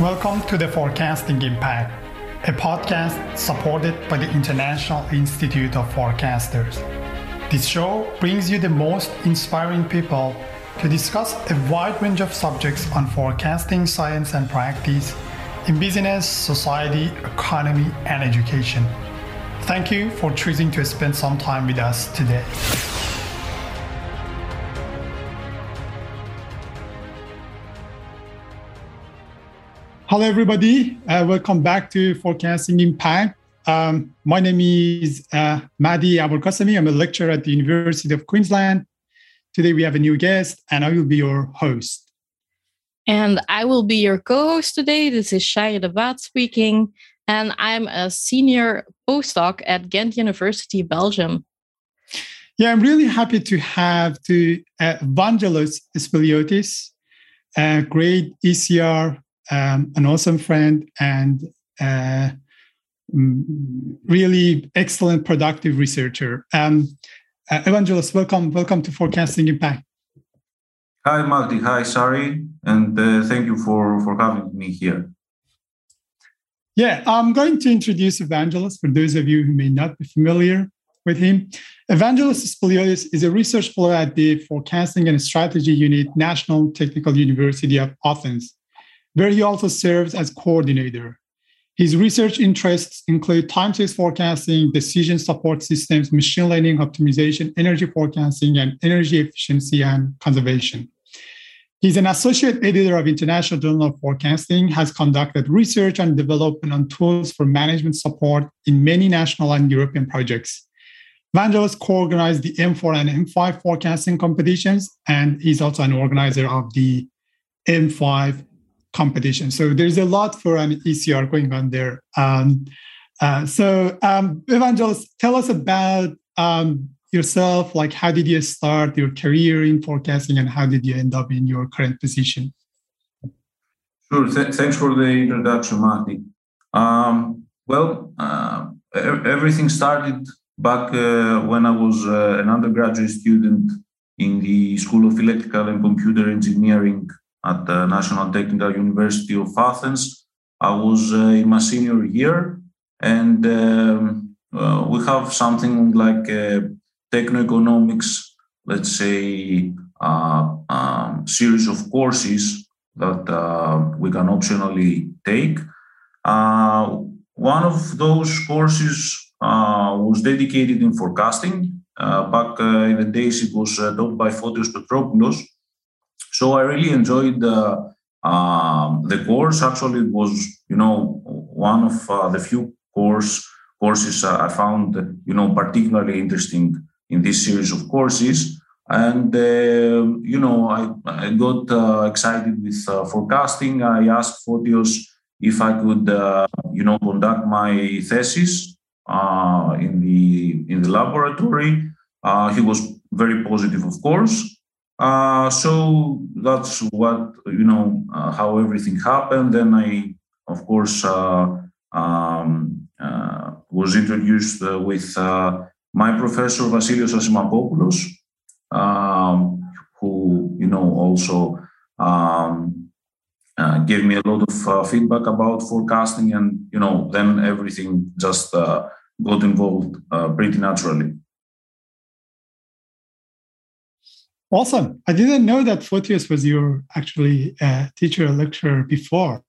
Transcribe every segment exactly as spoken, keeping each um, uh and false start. Welcome to the Forecasting Impact, a podcast supported by the International Institute of Forecasters. This show brings you the most inspiring people to discuss a wide range of subjects on forecasting science and practice in business, society, economy, and education. Thank you for choosing to spend some time with us today. Hello, everybody. Uh, welcome back to Forecasting Impact. Um, my name is uh, Mahdi Abolghasemi. I'm a lecturer at the University of Queensland. Today, we have a new guest, and I will be your host. And I will be your co-host today. This is Shaya Devad speaking, and I'm a senior postdoc at Ghent University, Belgium. Yeah, I'm really happy to have to uh, Evangelos Spiliotis, a great E C R Um, an awesome friend and uh, really excellent, productive researcher. Um, uh, Evangelos, welcome, welcome to Forecasting Impact. Hi, Mahdi. Hi, Sari, and uh, thank you for, for having me here. Yeah, I'm going to introduce Evangelos for those of you who may not be familiar with him. Evangelos Spiliotis is a research fellow at the Forecasting and Strategy Unit, National Technical University of Athens, where he also serves as coordinator. His research interests include time series forecasting, decision support systems, machine learning optimization, energy forecasting, and energy efficiency and conservation. He's an associate editor of International Journal of Forecasting, has conducted research and development on tools for management support in many national and European projects. Evangelos co-organized the M four and M five forecasting competitions, and he's also an organizer of the M five competition. So there's a lot for an E C R going on there. Um, uh, so um, Evangelos, tell us about um, yourself. Like, how did you start your career in forecasting, and how did you end up in your current position? Sure. Th- thanks for the introduction, Mahdi. Um, well, uh, everything started back uh, when I was uh, an undergraduate student in the School of Electrical and Computer Engineering at the National Technical University of Athens. I was uh, in my senior year, and um, uh, we have something like uh, techno-economics, let's say, uh, um, series of courses that uh, we can optionally take. Uh, one of those courses uh, was dedicated in forecasting. Uh, back uh, in the days, it was uh, taught by Fotios Petropoulos. So I really enjoyed uh, uh, the course. Actually, it was, you know, one of uh, the few course courses I found, you know, particularly interesting in this series of courses. And, uh, you know, I, I got uh, excited with uh, forecasting. I asked Fotios if I could, uh, you know, conduct my thesis uh, in the in the laboratory. Uh, he was very positive, of course. Uh, so that's what, you know, uh, how everything happened. Then I, of course, uh, um, uh, was introduced uh, with uh, my professor, Vasilios Asimakopoulos, um, who, you know, also um, uh, gave me a lot of uh, feedback about forecasting. And, you know, then everything just uh, got involved uh, pretty naturally. Awesome. I didn't know that Fotios was your actually uh, teacher, lecturer before.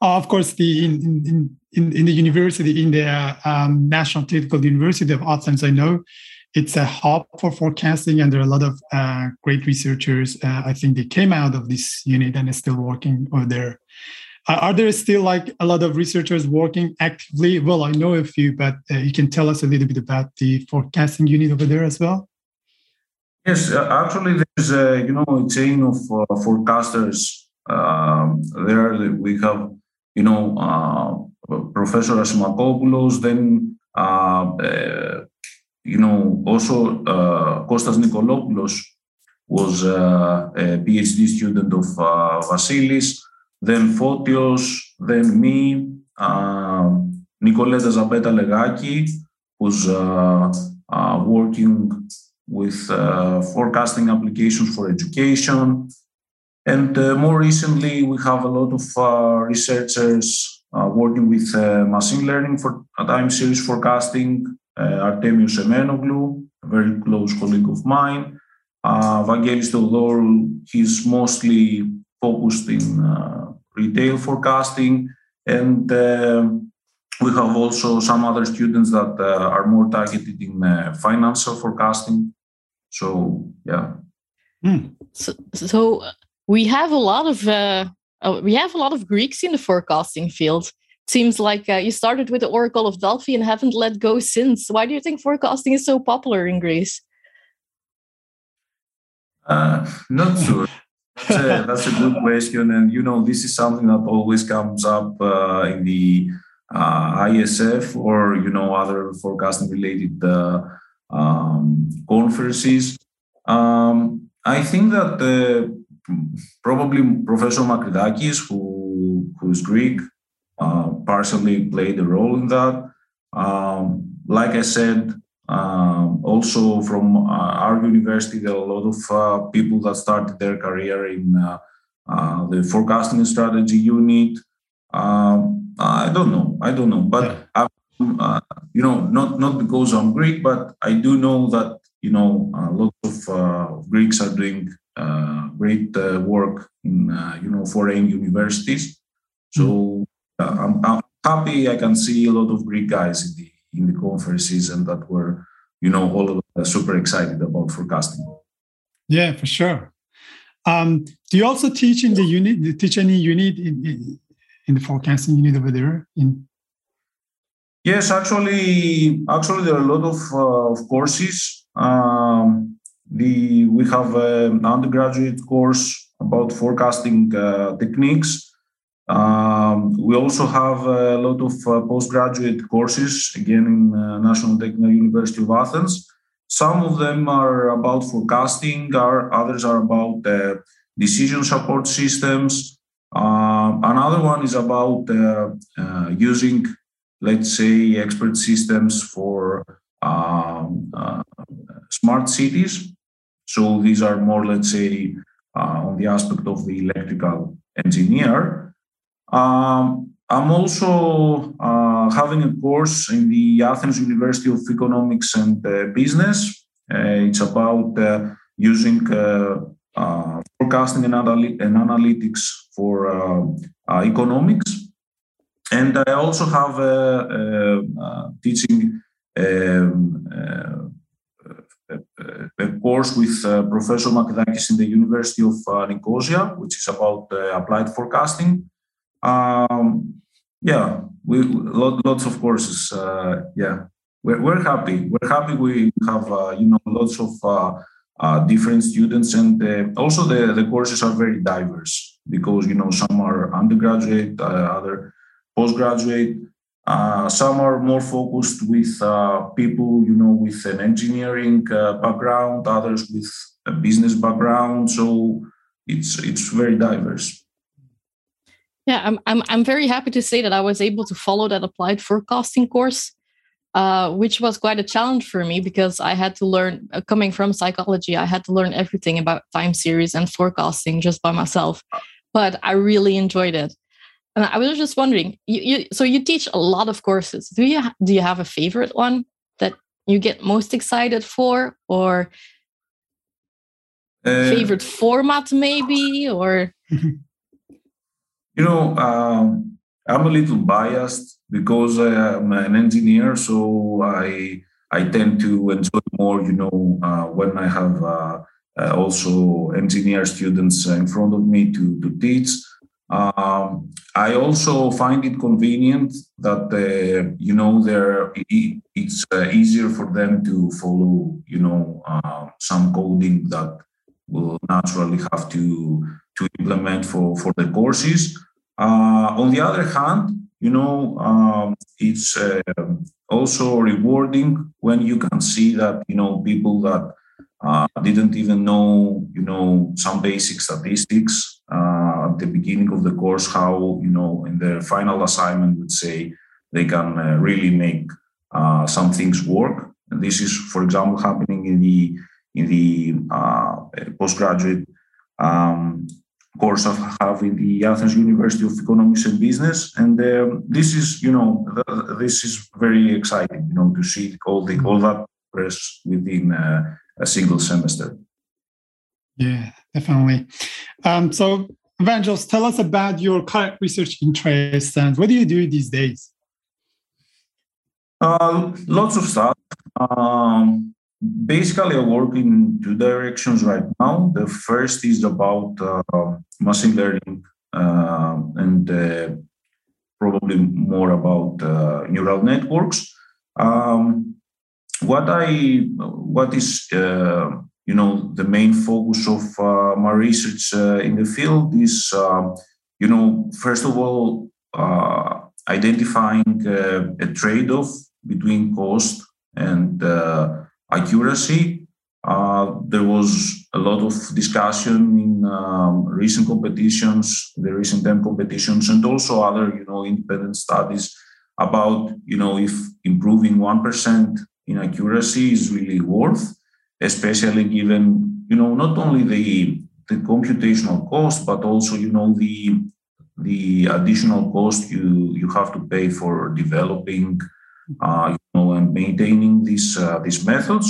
Uh, of course, the in, in, in, in the university, in the um, National Technical University of Athens, I know it's a hub for forecasting, and there are a lot of uh, great researchers. Uh, I think they came out of this unit and are still working over there. Uh, are there still like a lot of researchers working actively? Well, I know a few, but uh, you can tell us a little bit about the forecasting unit over there as well. Yes, actually, there's a, you know, a chain of uh, forecasters um, there. We have, you know, uh, Professor Asimakopoulos, then, uh, uh, you know, also uh, Kostas Nikolopoulos was uh, a PhD student of uh, Vasilis, then Fotios, then me, uh, Nicoleta Zabeta Legaki, who's uh, uh, working with uh, forecasting applications for education. And uh, more recently, we have a lot of uh, researchers uh, working with uh, machine learning for time series forecasting. Uh, Artemio Semenoglou, a very close colleague of mine. Uh, Vangelis Doudourou, he's mostly focused in uh, retail forecasting. And uh, we have also some other students that uh, are more targeted in uh, financial forecasting. So, yeah. Mm. So, so we have a lot of uh, we have a lot of Greeks in the forecasting field. Seems like uh, you started with the Oracle of Delphi and haven't let go since. Why do you think forecasting is so popular in Greece? Uh, not sure. That's a, that's a good question. And, you know, this is something that always comes up uh, in the uh, I S F or, you know, other forecasting-related uh, um, conferences. Um, I think that uh, probably Professor Makridakis, who who's Greek, Uh, partially played a role in that. Um, like I said, uh, also from uh, our university, there are a lot of uh, people that started their career in uh, uh, the forecasting strategy unit. Uh, I don't know. I don't know. But, yeah. uh, you know, not, not because I'm Greek, but I do know that, you know, a lot of uh, Greeks are doing uh, great uh, work in, uh, you know, foreign universities. So, mm-hmm. Uh, I'm, I'm happy I can see a lot of Greek guys in the in the conferences and that were, you know, all of them super excited about forecasting. Yeah, for sure. Um, do you also teach in the unit? Do you teach any unit in, in, in the forecasting unit over there? In yes, actually, actually there are a lot of, uh, of courses. Um, the we have an undergraduate course about forecasting uh, techniques. Um, we also have a lot of uh, postgraduate courses, again, in uh, National Technical University of Athens. Some of them are about forecasting, our, others are about uh, decision support systems. Uh, another one is about uh, uh, using, let's say, expert systems for um, uh, smart cities. So these are more, let's say, uh, on the aspect of the electrical engineer. Um, I'm also uh, having a course in the Athens University of Economics and uh, Business. Uh, it's about uh, using uh, uh, forecasting and, analy- and analytics for uh, uh, economics. And I also have a, a, a teaching um, a, a, a course with uh, Professor Makridakis in the University of uh, Nicosia, which is about uh, applied forecasting. Um, yeah, we lot, lots of courses. Uh, yeah, we're, we're happy. We're happy. We have uh, you know lots of uh, uh, different students, and uh, also the, the courses are very diverse because you know some are undergraduate, uh, other postgraduate. Uh, some are more focused with uh, people you know with an engineering uh, background, others with a business background. So it's it's very diverse. Yeah, I'm, I'm I'm very happy to say that I was able to follow that applied forecasting course, uh, which was quite a challenge for me because I had to learn, uh, coming from psychology, I had to learn everything about time series and forecasting just by myself. But I really enjoyed it. And I was just wondering, you, you, so you teach a lot of courses. Do you, do you have a favorite one that you get most excited for or uh, favorite format maybe or... You know, um, I'm a little biased because I'm an engineer, so I I tend to enjoy more, you know, uh, when I have uh, uh, also engineer students in front of me to, to teach. Um, I also find it convenient that, uh, you know, there it, it's uh, easier for them to follow, you know, uh, some coding that will naturally have to, to implement for, for the courses. Uh, on the other hand, you know, um, it's uh, also rewarding when you can see that, you know, people that uh, didn't even know, you know, some basic statistics uh, at the beginning of the course, how, you know, in their final assignment, let's say, they can uh, really make uh, some things work. And this is, for example, happening in the, in the uh, postgraduate um, course I have in the Athens University of Economics and Business, and um, this is, you know, uh, this is very exciting, you know, to see all the all that progress within uh, a single semester. Yeah, definitely. Um, so, Evangelos, tell us about your current research interests and what do you do these days? Uh, lots of stuff. Um, Basically, I work in two directions right now. The first is about uh, machine learning uh, and uh, probably more about uh, neural networks. Um, what I, what is, uh, you know, the main focus of uh, my research uh, in the field is, uh, you know, first of all, uh, identifying uh, a trade-off between cost and uh, accuracy. Uh, there was a lot of discussion in um, recent competitions, the recent M competitions, and also other, you know, independent studies about, you know, if improving one percent in accuracy is really worth, especially given, you know, not only the, the computational cost, but also, you know, the, the additional cost you, you have to pay for developing Uh, you know, and maintaining these uh, these methods.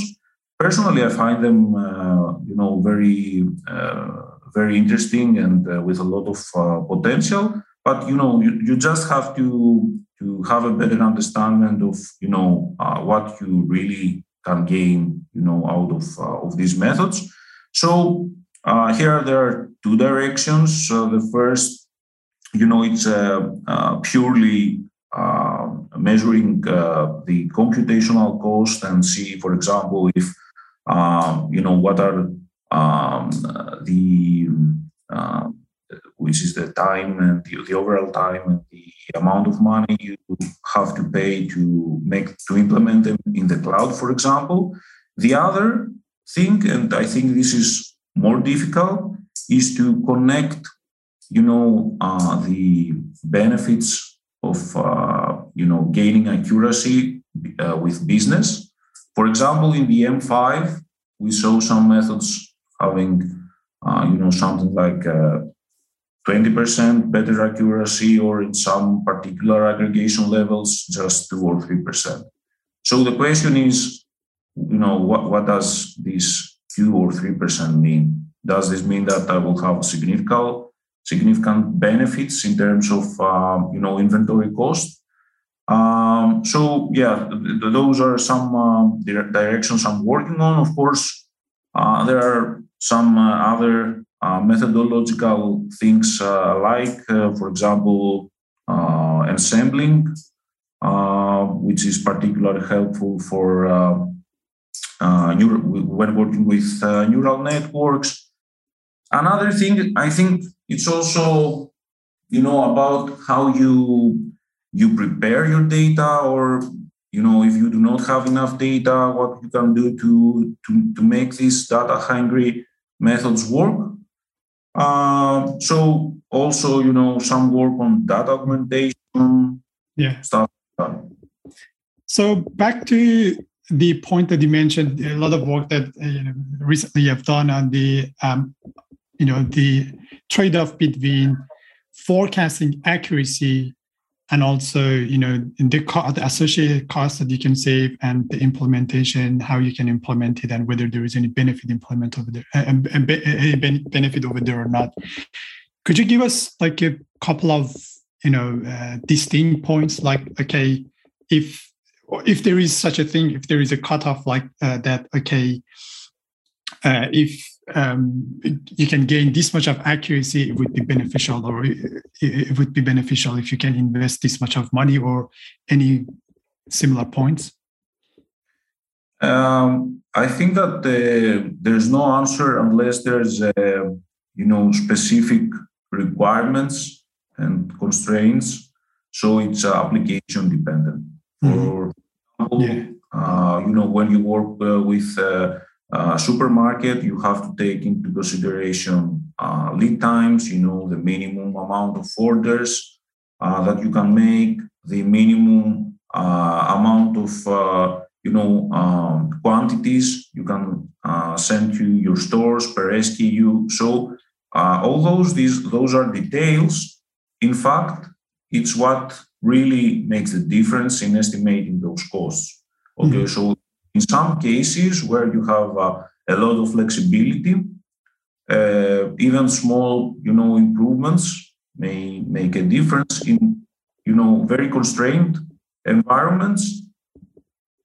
Personally, I find them, uh, you know, very uh, very interesting and uh, with a lot of uh, potential. But you know, you, you just have to to have a better understanding of, you know, uh, what you really can gain, you know, out of uh, of these methods. So uh, here there are two directions. Uh, the first, you know, it's uh, uh, purely Uh, measuring uh, the computational cost and see, for example, if, uh, you know, what are um, the, uh, which is the time and the, the overall time and the amount of money you have to pay to make, to implement them in the cloud, for example. The other thing, and I think this is more difficult, is to connect, you know, uh, the benefits of, uh, you know, gaining accuracy uh, with business. For example, in the M five, we saw some methods having, uh, you know, something like uh, twenty percent better accuracy, or in some particular aggregation levels, just two or three percent. So the question is, you know, what, what does this two or three percent mean? Does this mean that I will have significant significant benefits in terms of, um, you know, inventory cost? Um, so, yeah, th- th- those are some um, dire- directions I'm working on. Of course, uh, there are some uh, other uh, methodological things uh, like, uh, for example, uh, ensembling, uh, which is particularly helpful for uh, uh, neuro- when working with uh, neural networks. Another thing, I think it's also, you know, about how you you prepare your data, or, you know, if you do not have enough data, what you can do to to, to make these data-hungry methods work. Uh, so also, you know, some work on data augmentation, yeah, stuff like that. So back to the point that you mentioned, a lot of work that, you know, recently you have done on the um, you know, the trade-off between forecasting accuracy and also, you know, the, co- the associated costs that you can save and the implementation, how you can implement it, and whether there is any benefit implement over there, uh, a, a benefit over there or not. Could you give us like a couple of, you know, uh, distinct points? Like, okay, if if there is such a thing, if there is a cutoff like uh, that, okay, uh, if Um, you can gain this much of accuracy, it would be beneficial, or it would be beneficial if you can invest this much of money, or any similar points? Um, I think that uh, there's no answer unless there's, uh, you know, specific requirements and constraints. So it's uh, application dependent. Mm-hmm. For example, yeah. uh, you know, when you work uh, with uh, Uh, supermarket, you have to take into consideration uh, lead times, you know, the minimum amount of orders uh, that you can make, the minimum uh, amount of, uh, you know, um, quantities you can uh, send to your stores per S K U. So Uh, although these, those are details, in fact, it's what really makes the difference in estimating those costs. Okay, mm-hmm. So in some cases where you have uh, a lot of flexibility, uh, even small, you know, improvements may make a difference in, you know, very constrained environments.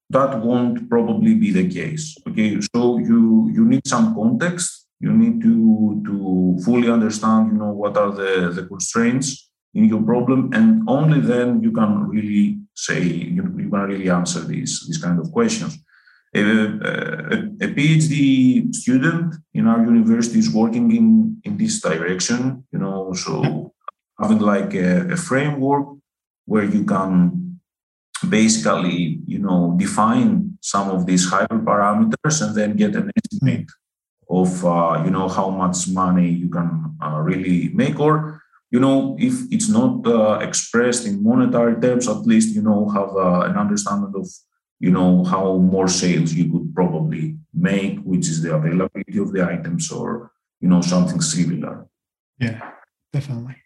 That won't probably be the case. Okay, so you you need some context. You need to to fully understand, you know, what are the, the constraints in your problem, and only then you can really say, you, you can really answer these, these kind of questions. A, a, a PhD student in our university is working in, in this direction, you know, so having like a, a framework where you can basically, you know, define some of these hyperparameters and then get an estimate of, uh, you know, how much money you can uh, really make, or you know, if it's not uh, expressed in monetary terms, at least, you know, have uh, an understanding of, you know, how more sales you could probably make, which is the availability of the items or, you know, something similar. Yeah, definitely.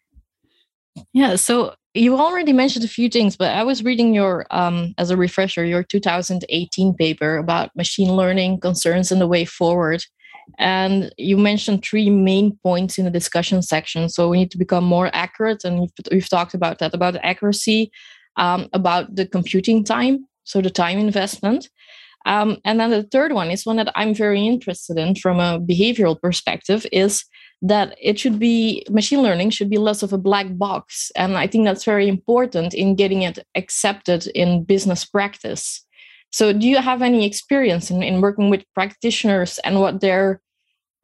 Yeah. So you already mentioned a few things, but I was reading your, um, as a refresher, your two thousand eighteen paper about machine learning concerns and the way forward. And you mentioned three main points in the discussion section. So we need to become more accurate. And we've, we've talked about that, about accuracy, um, about the computing time, so the time investment. Um, and then the third one is one that I'm very interested in from a behavioral perspective, is that it should be, machine learning should be less of a black box. And I think that's very important in getting it accepted in business practice. So do you have any experience in, in working with practitioners and what their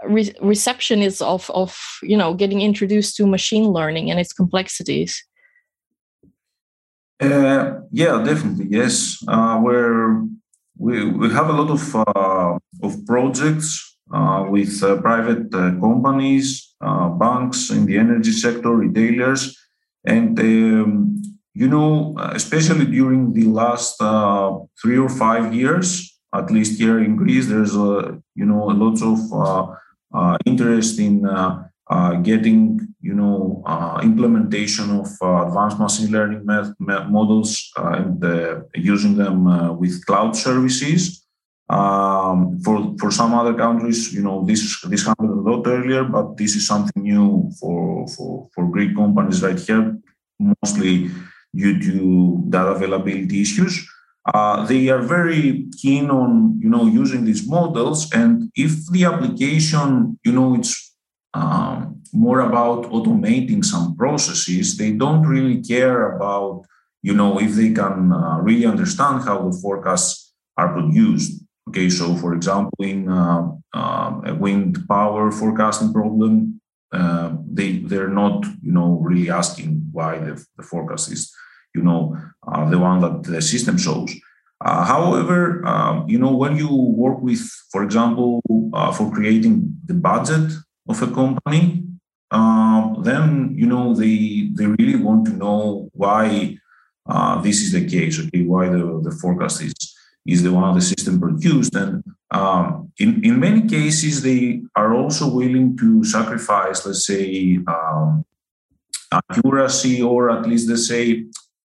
re- reception is of, of, you know, getting introduced to machine learning and its complexities? Uh, yeah, definitely, yes. Uh, where we, we have a lot of, uh, of projects uh, with uh, private uh, companies, uh, banks in the energy sector, retailers, and um, you know, especially during the last uh, three or five years, at least here in Greece, there's a, you know, a lot of uh, uh, interest in uh, uh, getting, you know, uh, implementation of uh, advanced machine learning met- met models uh, and uh, using them uh, with cloud services. Um, for for some other countries, you know, this this happened a lot earlier, but this is something new for for for Greek companies right here, mostly due to data availability issues. Uh, they are very keen on, you know, using these models. And if the application, you know, it's um, more about automating some processes, they don't really care about, you know, if they can uh, really understand how the forecasts are produced. Okay, so for example, in uh, uh, a wind power forecasting problem, uh, they, they're not, you know, really asking why the, the forecast is, you know, uh, the one that the system shows. Uh, however, um, you know, when you work with, for example, uh, for creating the budget of a company, uh, then, you know, they they really want to know why uh, this is the case, okay, why the, the forecast is, is the one the system produced. And um, in, in many cases, they are also willing to sacrifice, let's say, um, accuracy, or at least they say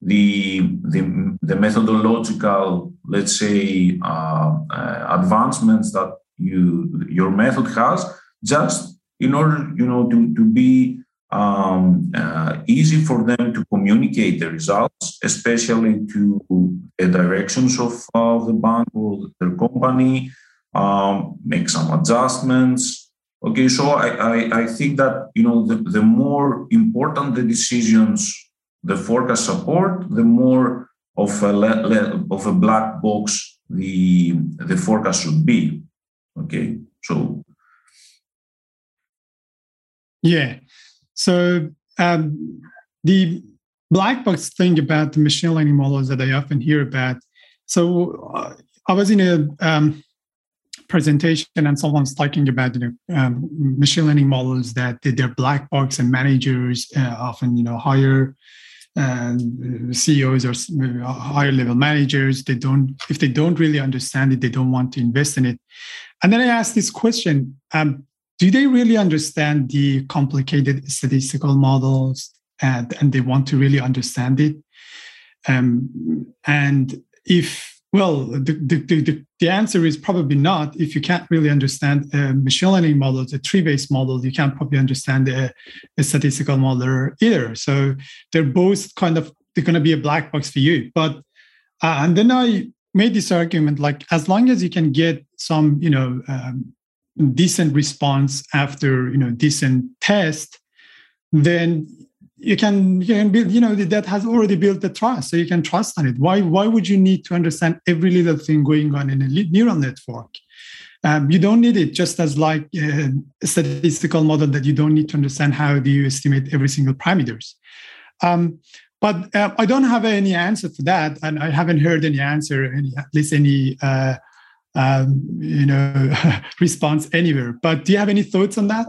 the the, the methodological, let's say, uh, uh, advancements that you your method has, just in order, you know, to to be um, uh, easy for them to communicate the results, especially to the directions of uh, the bank or their company, um, make some adjustments. Okay, so I, I, I think that, you know, the, the more important the decisions the forecast support, the more of a le, le, of a black box the the forecast should be. Okay, so yeah, so um, the black box thing about the machine learning models that I often hear about. So uh, I was in a um, presentation and someone's talking about, you know, um, machine learning models that they're black box, and managers uh, often, you know, hire uh, C E Os or higher level managers. They don't, if they don't really understand it, they don't want to invest in it. And then I asked this question: um, do they really understand the complicated statistical models and, and they want to really understand it? Um, and if, well, the, the, the, the answer is probably not. If you can't really understand a machine learning model, a tree-based model, you can't probably understand a, a statistical model either. So they're both kind of, they're going to be a black box for you. But, uh, and then I made this argument, like, as long as you can get some, you know, um, decent response after, you know, decent test, then you can, you can build, you know, that has already built the trust, so you can trust on it. Why, why would you need to understand every little thing going on in a neural network? Um, you don't need it, just as like a statistical model that you don't need to understand how do you estimate every single parameters. Um, but uh, I don't have any answer for that, and I haven't heard any answer, any, at least any, uh, um, you know, response anywhere. But do you have any thoughts on that?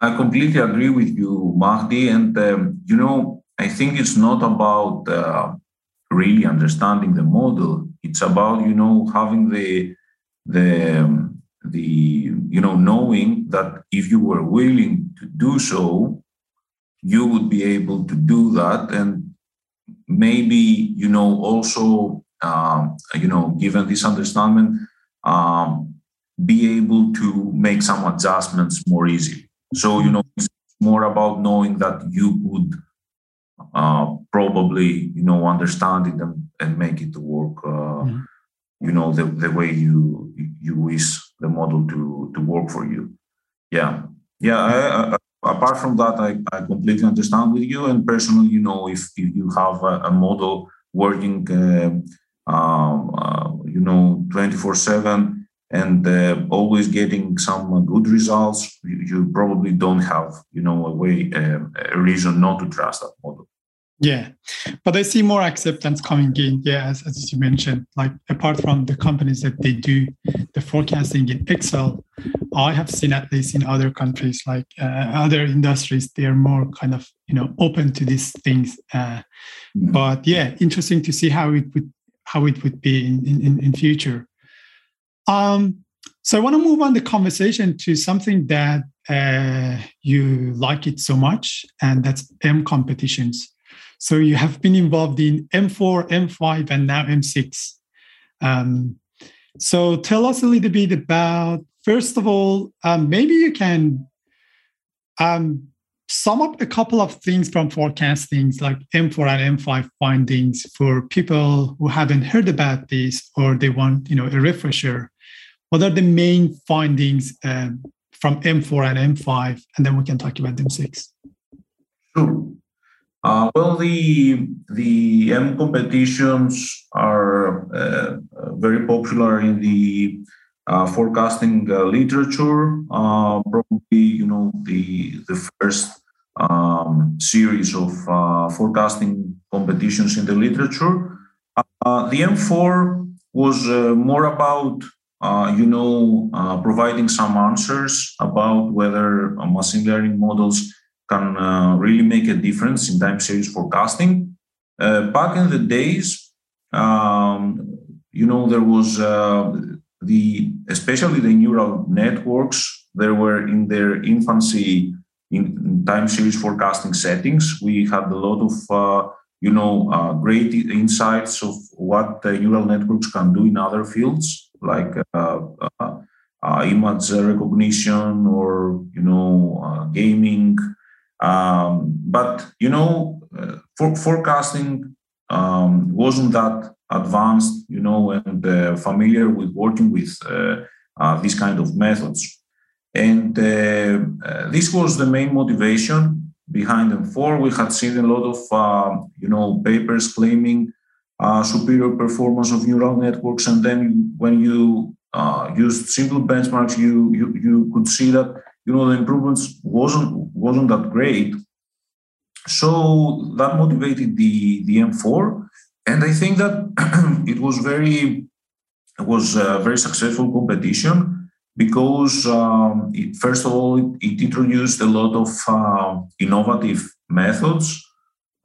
I completely agree with you, Mahdi. And, um, you know, I think it's not about uh, really understanding the model. It's about, you know, having the, the, um, the, you know, knowing that if you were willing to do so, you would be able to do that. And maybe, you know, also, um, you know, given this understanding, um, be able to make some adjustments more easily. So, you know, it's more about knowing that you would uh, probably, you know, understand it and, and make it work, uh, yeah. you know, the, the way you you wish the model to, to work for you. Yeah. Yeah. I, I, apart from that, I, I completely understand with you. And personally, you know, if, if you have a, a model working, uh, um, uh, you know, twenty-four seven, and uh, always getting some good results, you, you probably don't have, you know, a way, uh, a reason not to trust that model. Yeah, but I see more acceptance coming in. Yeah, as, as you mentioned, like apart from the companies that they do the forecasting in Excel, I have seen at least in other countries, like uh, other industries, they are more kind of, you know, open to these things. Uh, mm-hmm. But yeah, interesting to see how it would how it would be in in, in future. Um, so I want to move on the conversation to something that uh, you like it so much, and that's M competitions. So you have been involved in M four, M five, and now M six. Um, so tell us a little bit about, first of all, um, maybe you can um, sum up a couple of things from forecastings, like M four and M five findings, for people who haven't heard about this or they want, you know, a refresher. What are the main findings uh, from M four and M five? And then we can talk about M six. Sure. Uh, well, the, the M competitions are uh, very popular in the uh, forecasting uh, literature. Uh, probably, you know, the, the first um, series of uh, forecasting competitions in the literature. Uh, the M four was uh, more about Uh, you know, uh, providing some answers about whether uh, machine learning models can uh, really make a difference in time series forecasting. Uh, back in the days, um, you know, there was uh, the, especially the neural networks, they were in their infancy in time series forecasting settings. We had a lot of, uh, you know, uh, great insights of what uh, neural networks can do in other fields, like uh, uh, uh, image recognition or, you know, uh, gaming. Um, but, you know, uh, for, forecasting um, wasn't that advanced, you know, and uh, familiar with working with uh, uh, these kind of methods. And uh, uh, this was the main motivation behind M four. We had seen a lot of, uh, you know, papers claiming Uh, superior performance of neural networks, and then when you uh, used simple benchmarks, you, you you could see that, you know, the improvements wasn't wasn't that great. So that motivated the the M four, and I think that it was very it was a very successful competition because um, it, first of all, it, it introduced a lot of uh, innovative methods.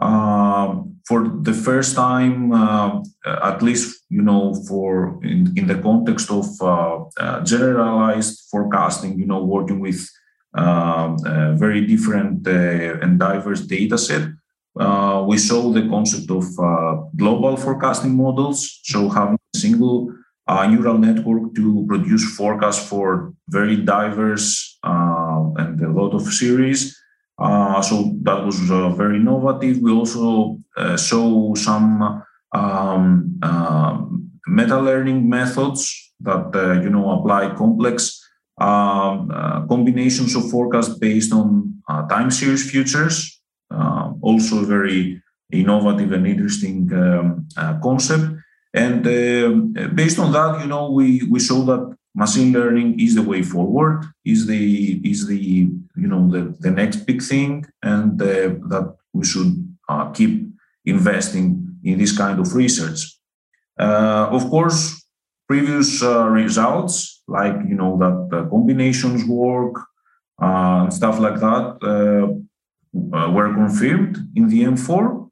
uh, for the first time, uh, at least, you know, for in, in the context of uh, uh, generalized forecasting, you know, working with uh, uh, very different uh, and diverse data set, uh, we saw the concept of uh, global forecasting models. So having a single uh, neural network to produce forecasts for very diverse uh, and a lot of series. Uh, so that was uh, very innovative. We also uh, saw some um, uh, meta-learning methods that uh, you know apply complex um, uh, combinations of forecasts based on uh, time series futures. Uh, also very innovative and interesting um, uh, concept. And uh, based on that, you know, we we saw that machine learning is the way forward. Is the is the you know the, the next big thing, and uh, that we should uh, keep investing in this kind of research. Uh, of course, previous uh, results like you know that uh, combinations work uh, and stuff like that uh, uh, were confirmed in the M four,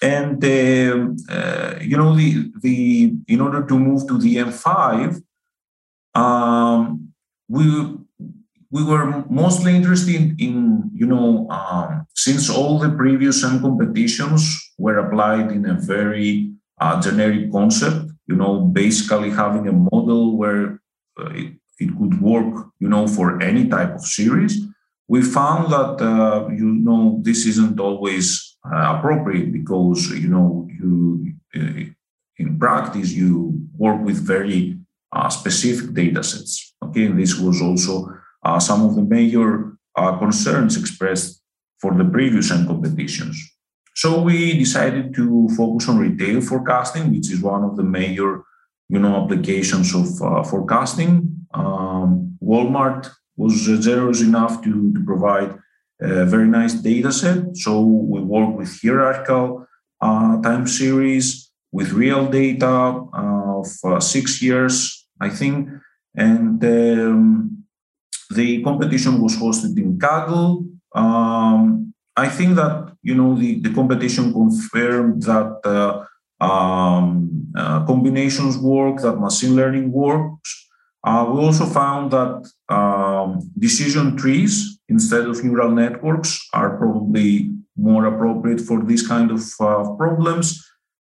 and uh, uh, you know the the in order to move to the M five. Um, we we were mostly interested in, you know, um, since all the previous M competitions were applied in a very uh, generic concept, you know, basically having a model where uh, it, it could work, you know, for any type of series. We found that, uh, you know, this isn't always uh, appropriate because, you know, you uh, in practice, you work with very Uh, specific data sets. Okay, and this was also uh, some of the major uh, concerns expressed for the previous M competitions. So we decided to focus on retail forecasting, which is one of the major, you know, applications of uh, forecasting. Um, Walmart was generous enough to, to provide a very nice data set. So we work with hierarchical uh, time series, with real data uh, of uh, six years. I think, and um, the competition was hosted in Kaggle. Um, I think that, you know, the, the competition confirmed that uh, um, uh, combinations work, that machine learning works. Uh, we also found that um, decision trees instead of neural networks are probably more appropriate for this kind of uh, problems.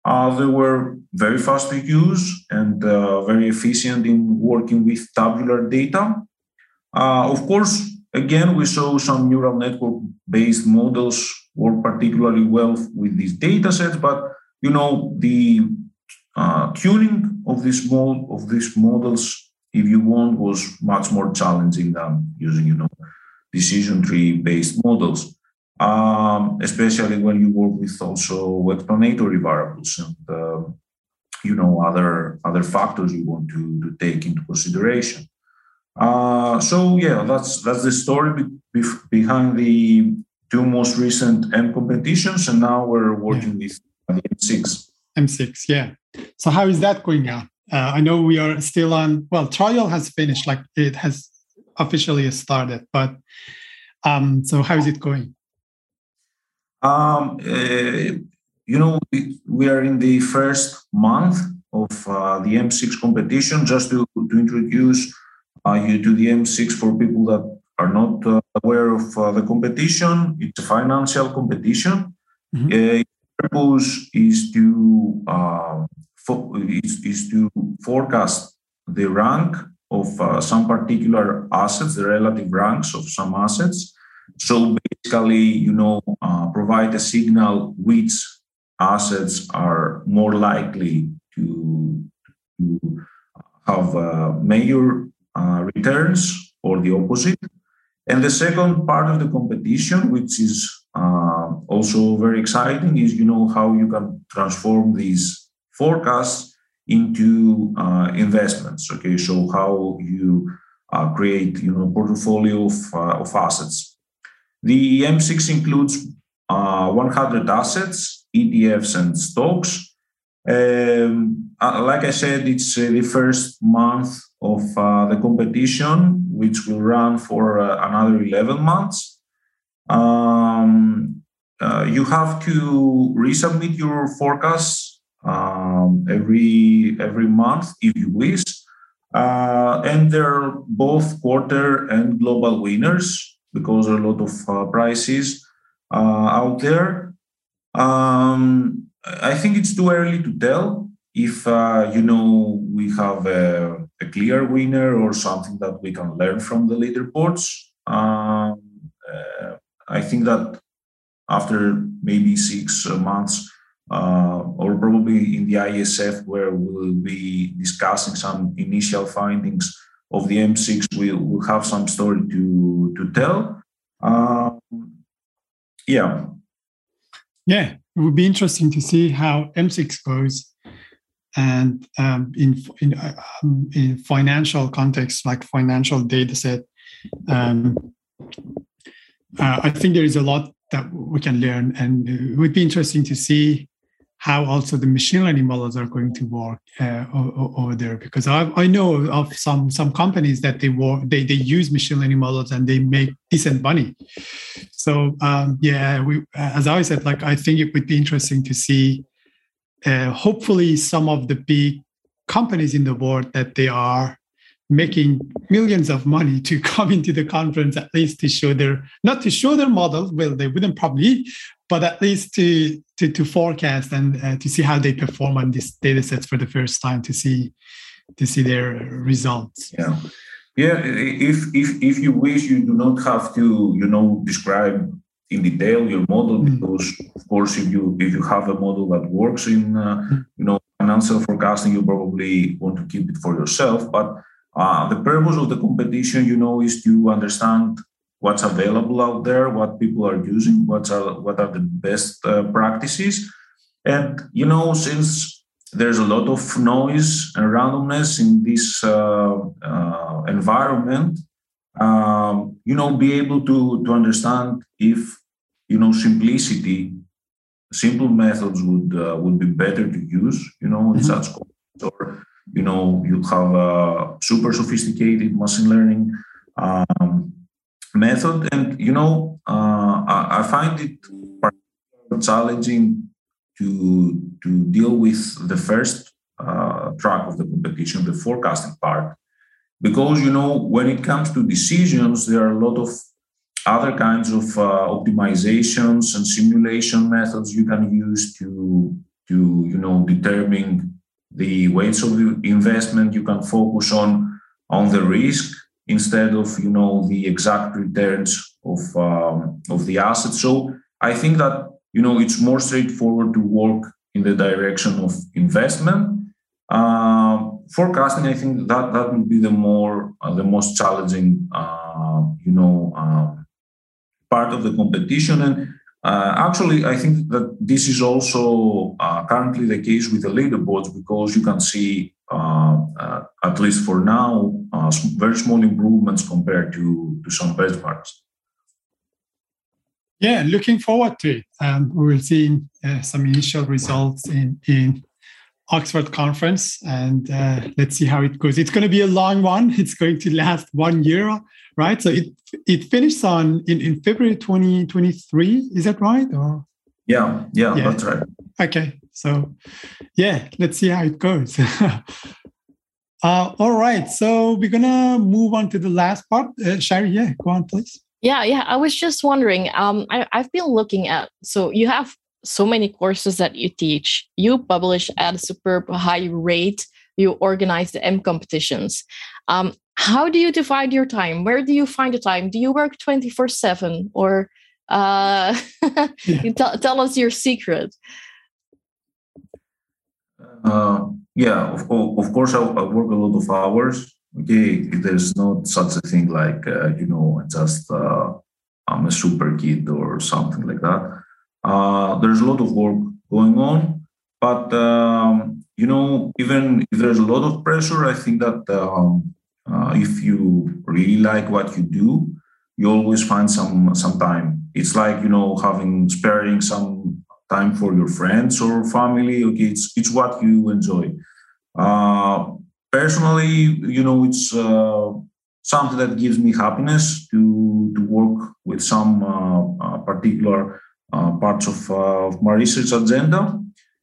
Uh, they were very fast to use and uh, very efficient in working with tabular data. Uh, of course, again, we saw some neural network-based models work particularly well with these data sets, but you know the uh, tuning of this mod of these models, if you want, was much more challenging than using you know decision tree-based models. Um, especially when you work with also explanatory variables and uh, you know other other factors you want to, to take into consideration. Uh, so yeah, that's that's the story be behind the two most recent M competitions, and now we're working yeah. with the M six. M six, yeah. So how is that going out? Uh, I know we are still on. Well, trial has finished, like it has officially started, but um, so how is it going? Um, uh, you know, we, we are in the first month of uh, the M six competition. Just to, to introduce uh, you to the M six for people that are not uh, aware of uh, the competition, it's a financial competition. Mm-hmm. uh, its purpose is to, uh, is, is to forecast the rank of uh, some particular assets, the relative ranks of some assets. So basically, you know, uh, provide a signal which assets are more likely to, to have uh, major uh, returns or the opposite. And the second part of the competition, which is uh, also very exciting, is, you know, how you can transform these forecasts into uh, investments. Okay, so how you uh, create, you know, a portfolio of, uh, of assets. The M six includes uh, one hundred assets, E T Fs, and stocks. Um, uh, like I said, it's uh, the first month of uh, the competition, which will run for uh, another eleven months. Um, uh, you have to resubmit your forecasts um, every every month if you wish. Uh, and they're both quarter and global winners because there are a lot of uh, prizes uh, out there. Um, I think it's too early to tell if, uh, you know, we have a, a clear winner or something that we can learn from the leaderboards. Um, uh, I think that after maybe six months, Uh, or probably in the I S F, where we'll be discussing some initial findings of the M six, we'll, we'll have some story to to tell. Uh, yeah. Yeah, it would be interesting to see how M six goes. And um, in, in, uh, in financial context, like financial data set, um, uh, I think there is a lot that we can learn. And it would be interesting to see how also the machine learning models are going to work uh, over there, because I, I know of some some companies that they work they they use machine learning models and they make decent money. So um, yeah, we as I said, like I think it would be interesting to see. Uh, hopefully, some of the big companies in the world that they are making millions of money to come into the conference, at least to show their not to show their models. Well, they wouldn't probably. But at least to to, to forecast and uh, to see how they perform on these data sets for the first time, to see to see their results. Yeah, yeah. If if if you wish, you do not have to, you know, describe in detail your model, mm-hmm. because of course, if you if you have a model that works in uh, mm-hmm. you know financial forecasting, you probably want to keep it for yourself. But uh, the purpose of the competition, you know, is to understand what's available out there, what people are using, what are what are the best uh, practices. And, you know, since there's a lot of noise and randomness in this uh, uh, environment, um, you know, be able to, to understand if, you know, simplicity, simple methods would uh, would be better to use, you know, in mm-hmm. such contexts. Or, you know, you have a super sophisticated machine learning um, method. And, you know, uh, I, I find it particularly challenging to to deal with the first uh, track of the competition, the forecasting part, because, you know, when it comes to decisions, there are a lot of other kinds of uh, optimizations and simulation methods you can use to, to, you know, determine the weights of the investment. You can focus on on the risk instead of, you know, the exact returns of um, of the assets. So I think that, you know, it's more straightforward to work in the direction of investment. Uh, forecasting, I think that that would be the more uh, the most challenging, uh, you know, uh, part of the competition. And uh, actually, I think that this is also uh, currently the case with the leaderboards, because you can see, Uh, uh, at least for now, uh, very small improvements compared to, to some benchmarks. Yeah, looking forward to it. Um, we will see uh, some initial results in, in Oxford conference, and uh, let's see how it goes. It's going to be a long one. It's going to last one year, right? So it it finished on in, in February twenty twenty-three. Is that right? Or yeah, yeah, yeah, that's right. Okay. So, yeah, let's see how it goes. uh, all right. So we're going to move on to the last part. Uh, Shari, yeah, go on, please. Yeah, yeah. I was just wondering, um, I, I've been looking at, so you have so many courses that you teach. You publish at a super high rate. You organize the M competitions. Um, how do you divide your time? Where do you find the time? Do you work twenty-four seven or uh, yeah. t- tell us your secret? Uh, yeah, of, of course, I, I work a lot of hours. Okay, there's not such a thing like, uh, you know, just uh, I'm a super kid or something like that. Uh, there's a lot of work going on. But, um, you know, even if there's a lot of pressure, I think that um, uh, if you really like what you do, you always find some, some time. It's like, you know, having sparing some time for your friends or family. Okay, it's it's what you enjoy. Uh, personally, you know, it's uh, something that gives me happiness to to work with some uh, uh, particular uh, parts of, uh, of my research agenda.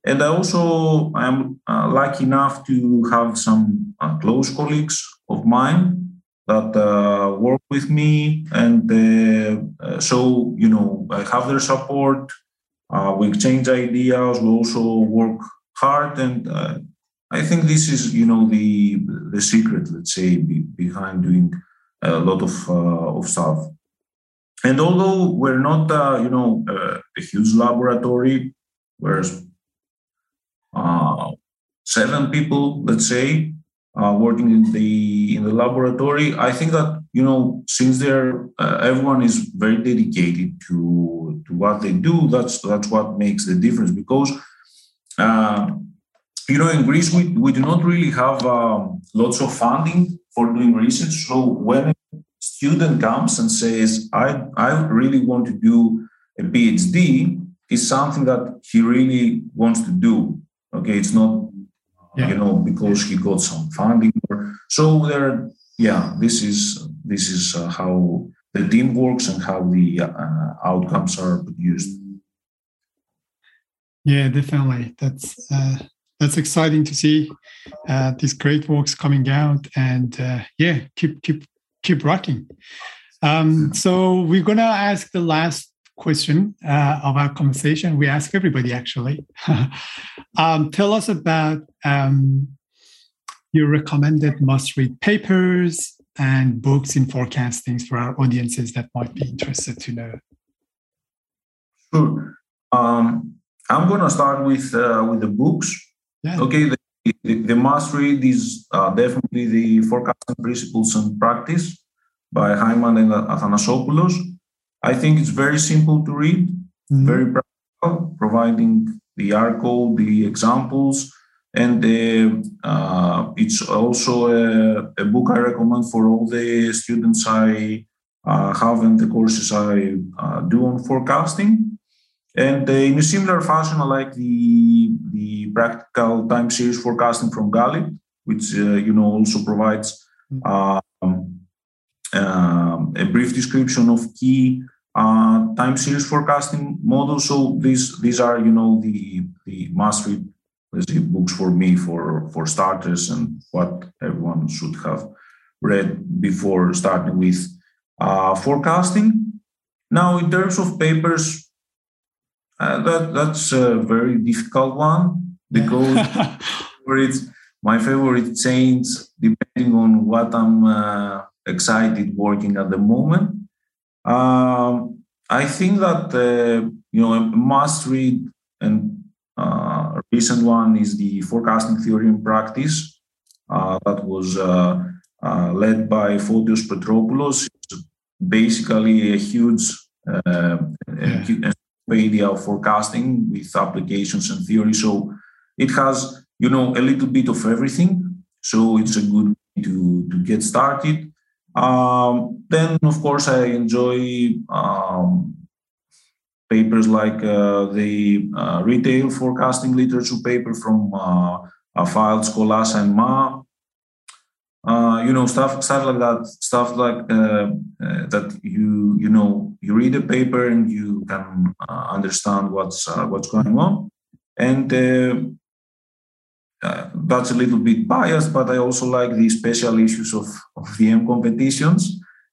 And I also am uh, lucky enough to have some uh, close colleagues of mine that uh, work with me. And uh, so, you know, I have their support. Uh, we exchange ideas. We also work hard. And uh, I think this is, you know, the the secret, let's say, be, behind doing a lot of, uh, of stuff. And although we're not, uh, you know, uh, a huge laboratory, we're uh, seven people, let's say, uh, working in the in the laboratory. I think that, you know, since they're uh, everyone is very dedicated to to what they do. That's that's what makes the difference, because uh, you know, in Greece we we do not really have um, lots of funding for doing research. So when student comes and says, I, I really want to do a PhD, is something that he really wants to do. Okay, it's not, yeah. you know, because he got some funding. Or, so there, yeah, this is this is uh, how the team works and how the uh, outcomes are produced. Yeah, definitely. That's uh, that's exciting to see uh, these great works coming out, and uh, yeah, keep keep. Keep rocking. Um, so we're going to ask the last question uh, of our conversation. We ask everybody, actually. um, tell us about um, your recommended must-read papers and books in forecasting for our audiences that might be interested to know. Sure. Um, I'm going to start with uh, with the books. Yeah. Okay. The- The, the must-read is uh, definitely the Forecasting Principles and Practice by Hyman and Athanasopoulos. I think it's very simple to read, mm-hmm. very practical, providing the R-code, the examples, and uh, uh, it's also a, a book I recommend for all the students I uh, have and the courses I uh, do on forecasting. And uh, in a similar fashion, I like the the practical time series forecasting from Galit, which uh, you know also provides uh, um, uh, a brief description of key uh, time series forecasting models. So these these are, you know, the the must read, let's say, books for me for for starters, and what everyone should have read before starting with uh, forecasting. Now, in terms of papers. Uh, that that's a very difficult one, because my favorite change depending on what I'm uh, excited working at the moment. Um, I think that uh, you know a must read and uh, a recent one is the Forecasting Theory and Practice uh, that was uh, uh, led by Fotios Petropoulos. It's basically a huge. Uh, yeah. a, a, idea of forecasting with applications and theory. So it has, you know, a little bit of everything. So it's a good way to, to get started. Um, then, of course, I enjoy um, papers like uh, the uh, retail forecasting literature paper from uh, Fildes, Kolassa, and Ma. Uh, you know, stuff, stuff like that, stuff like uh, uh, that you, you know, you read a paper and you can uh, understand what's uh, what's going on. And uh, uh, that's a little bit biased, but I also like the special issues of, of the M competitions,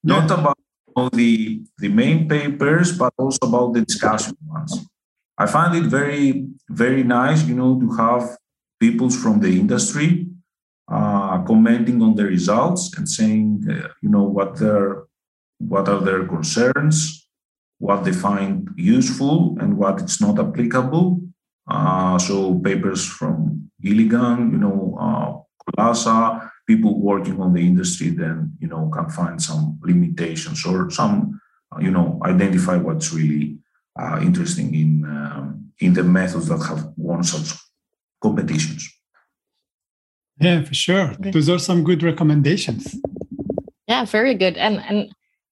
yeah. not about, you know, the, the main papers, but also about the discussion ones. I find it very, very nice, you know, to have people from the industry Uh, commenting on the results and saying, uh, you know, what their, what are their concerns, what they find useful, and what it's not applicable. Uh, so papers from Gilligan, you know, uh, Kolassa, people working on the industry, then, you know, can find some limitations or some, you know, identify what's really uh, interesting in um, in the methods that have won such competitions. Yeah, for sure. Those are some good recommendations. Yeah, very good. And and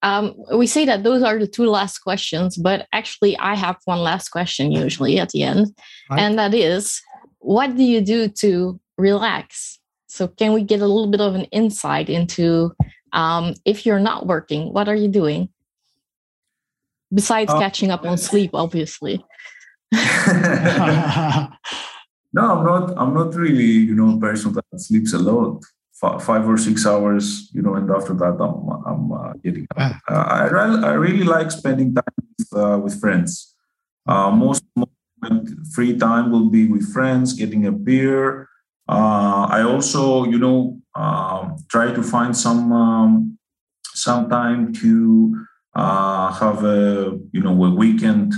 um, we say that those are the two last questions, but actually I have one last question usually at the end. Right. And that is, what do you do to relax? So can we get a little bit of an insight into um, if you're not working, what are you doing? besides oh. catching up on sleep, obviously. No, I'm not. I'm not really, you know, a person that sleeps a lot, F- five or six hours, you know, and after that, I'm, I'm uh, getting up. Uh, I, re- I really like spending time with, uh, with friends. Uh, most of my free time will be with friends, getting a beer. Uh, I also, you know, um, try to find some um, some time to uh, have a, you know, a weekend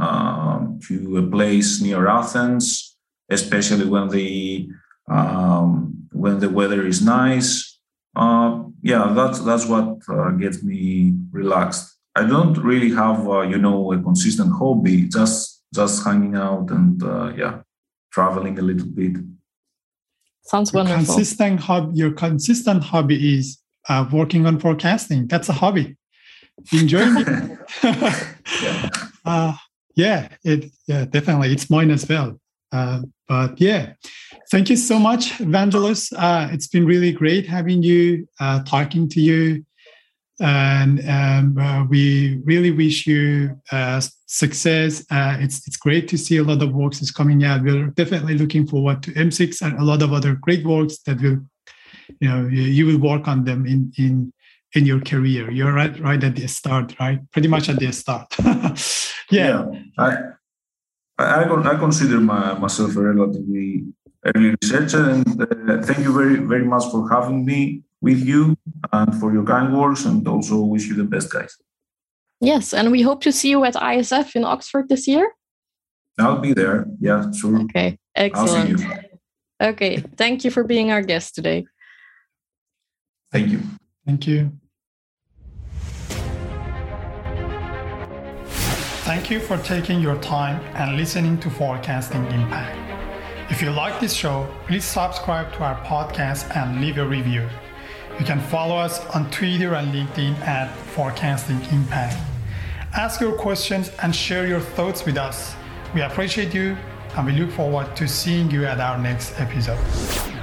uh, to a place near Athens. Especially when the um, when the weather is nice, uh, yeah, that's that's what uh, gets me relaxed. I don't really have uh, you know a consistent hobby. Just just hanging out and uh, yeah, traveling a little bit. Sounds wonderful. Your consistent hobby. Your consistent hobby is uh, working on forecasting. That's a hobby. Enjoying it. yeah. Uh, yeah. It. Yeah. Definitely, it's mine as well. Uh, but yeah, thank you so much, Vangelos. Uh, it's been really great having you, uh, talking to you. And um, uh, we really wish you uh, success. Uh, it's it's great to see a lot of works is coming out. We're definitely looking forward to M six and a lot of other great works that will, you know, you, you will work on them in, in in your career. You're right right at the start, right? Pretty much at the start. yeah. yeah I- I I consider my, myself a relatively early researcher, and uh, thank you very very much for having me with you and for your kind words, and also wish you the best, guys. Yes, and we hope to see you at I S F in Oxford this year. I'll be there. Yeah, sure. Okay, excellent. Okay, thank you for being our guest today. Thank you. Thank you. Thank you for taking your time and listening to Forecasting Impact. If you like this show, please subscribe to our podcast and leave a review. You can follow us on Twitter and LinkedIn at Forecasting Impact. Ask your questions and share your thoughts with us. We appreciate you and we look forward to seeing you at our next episode.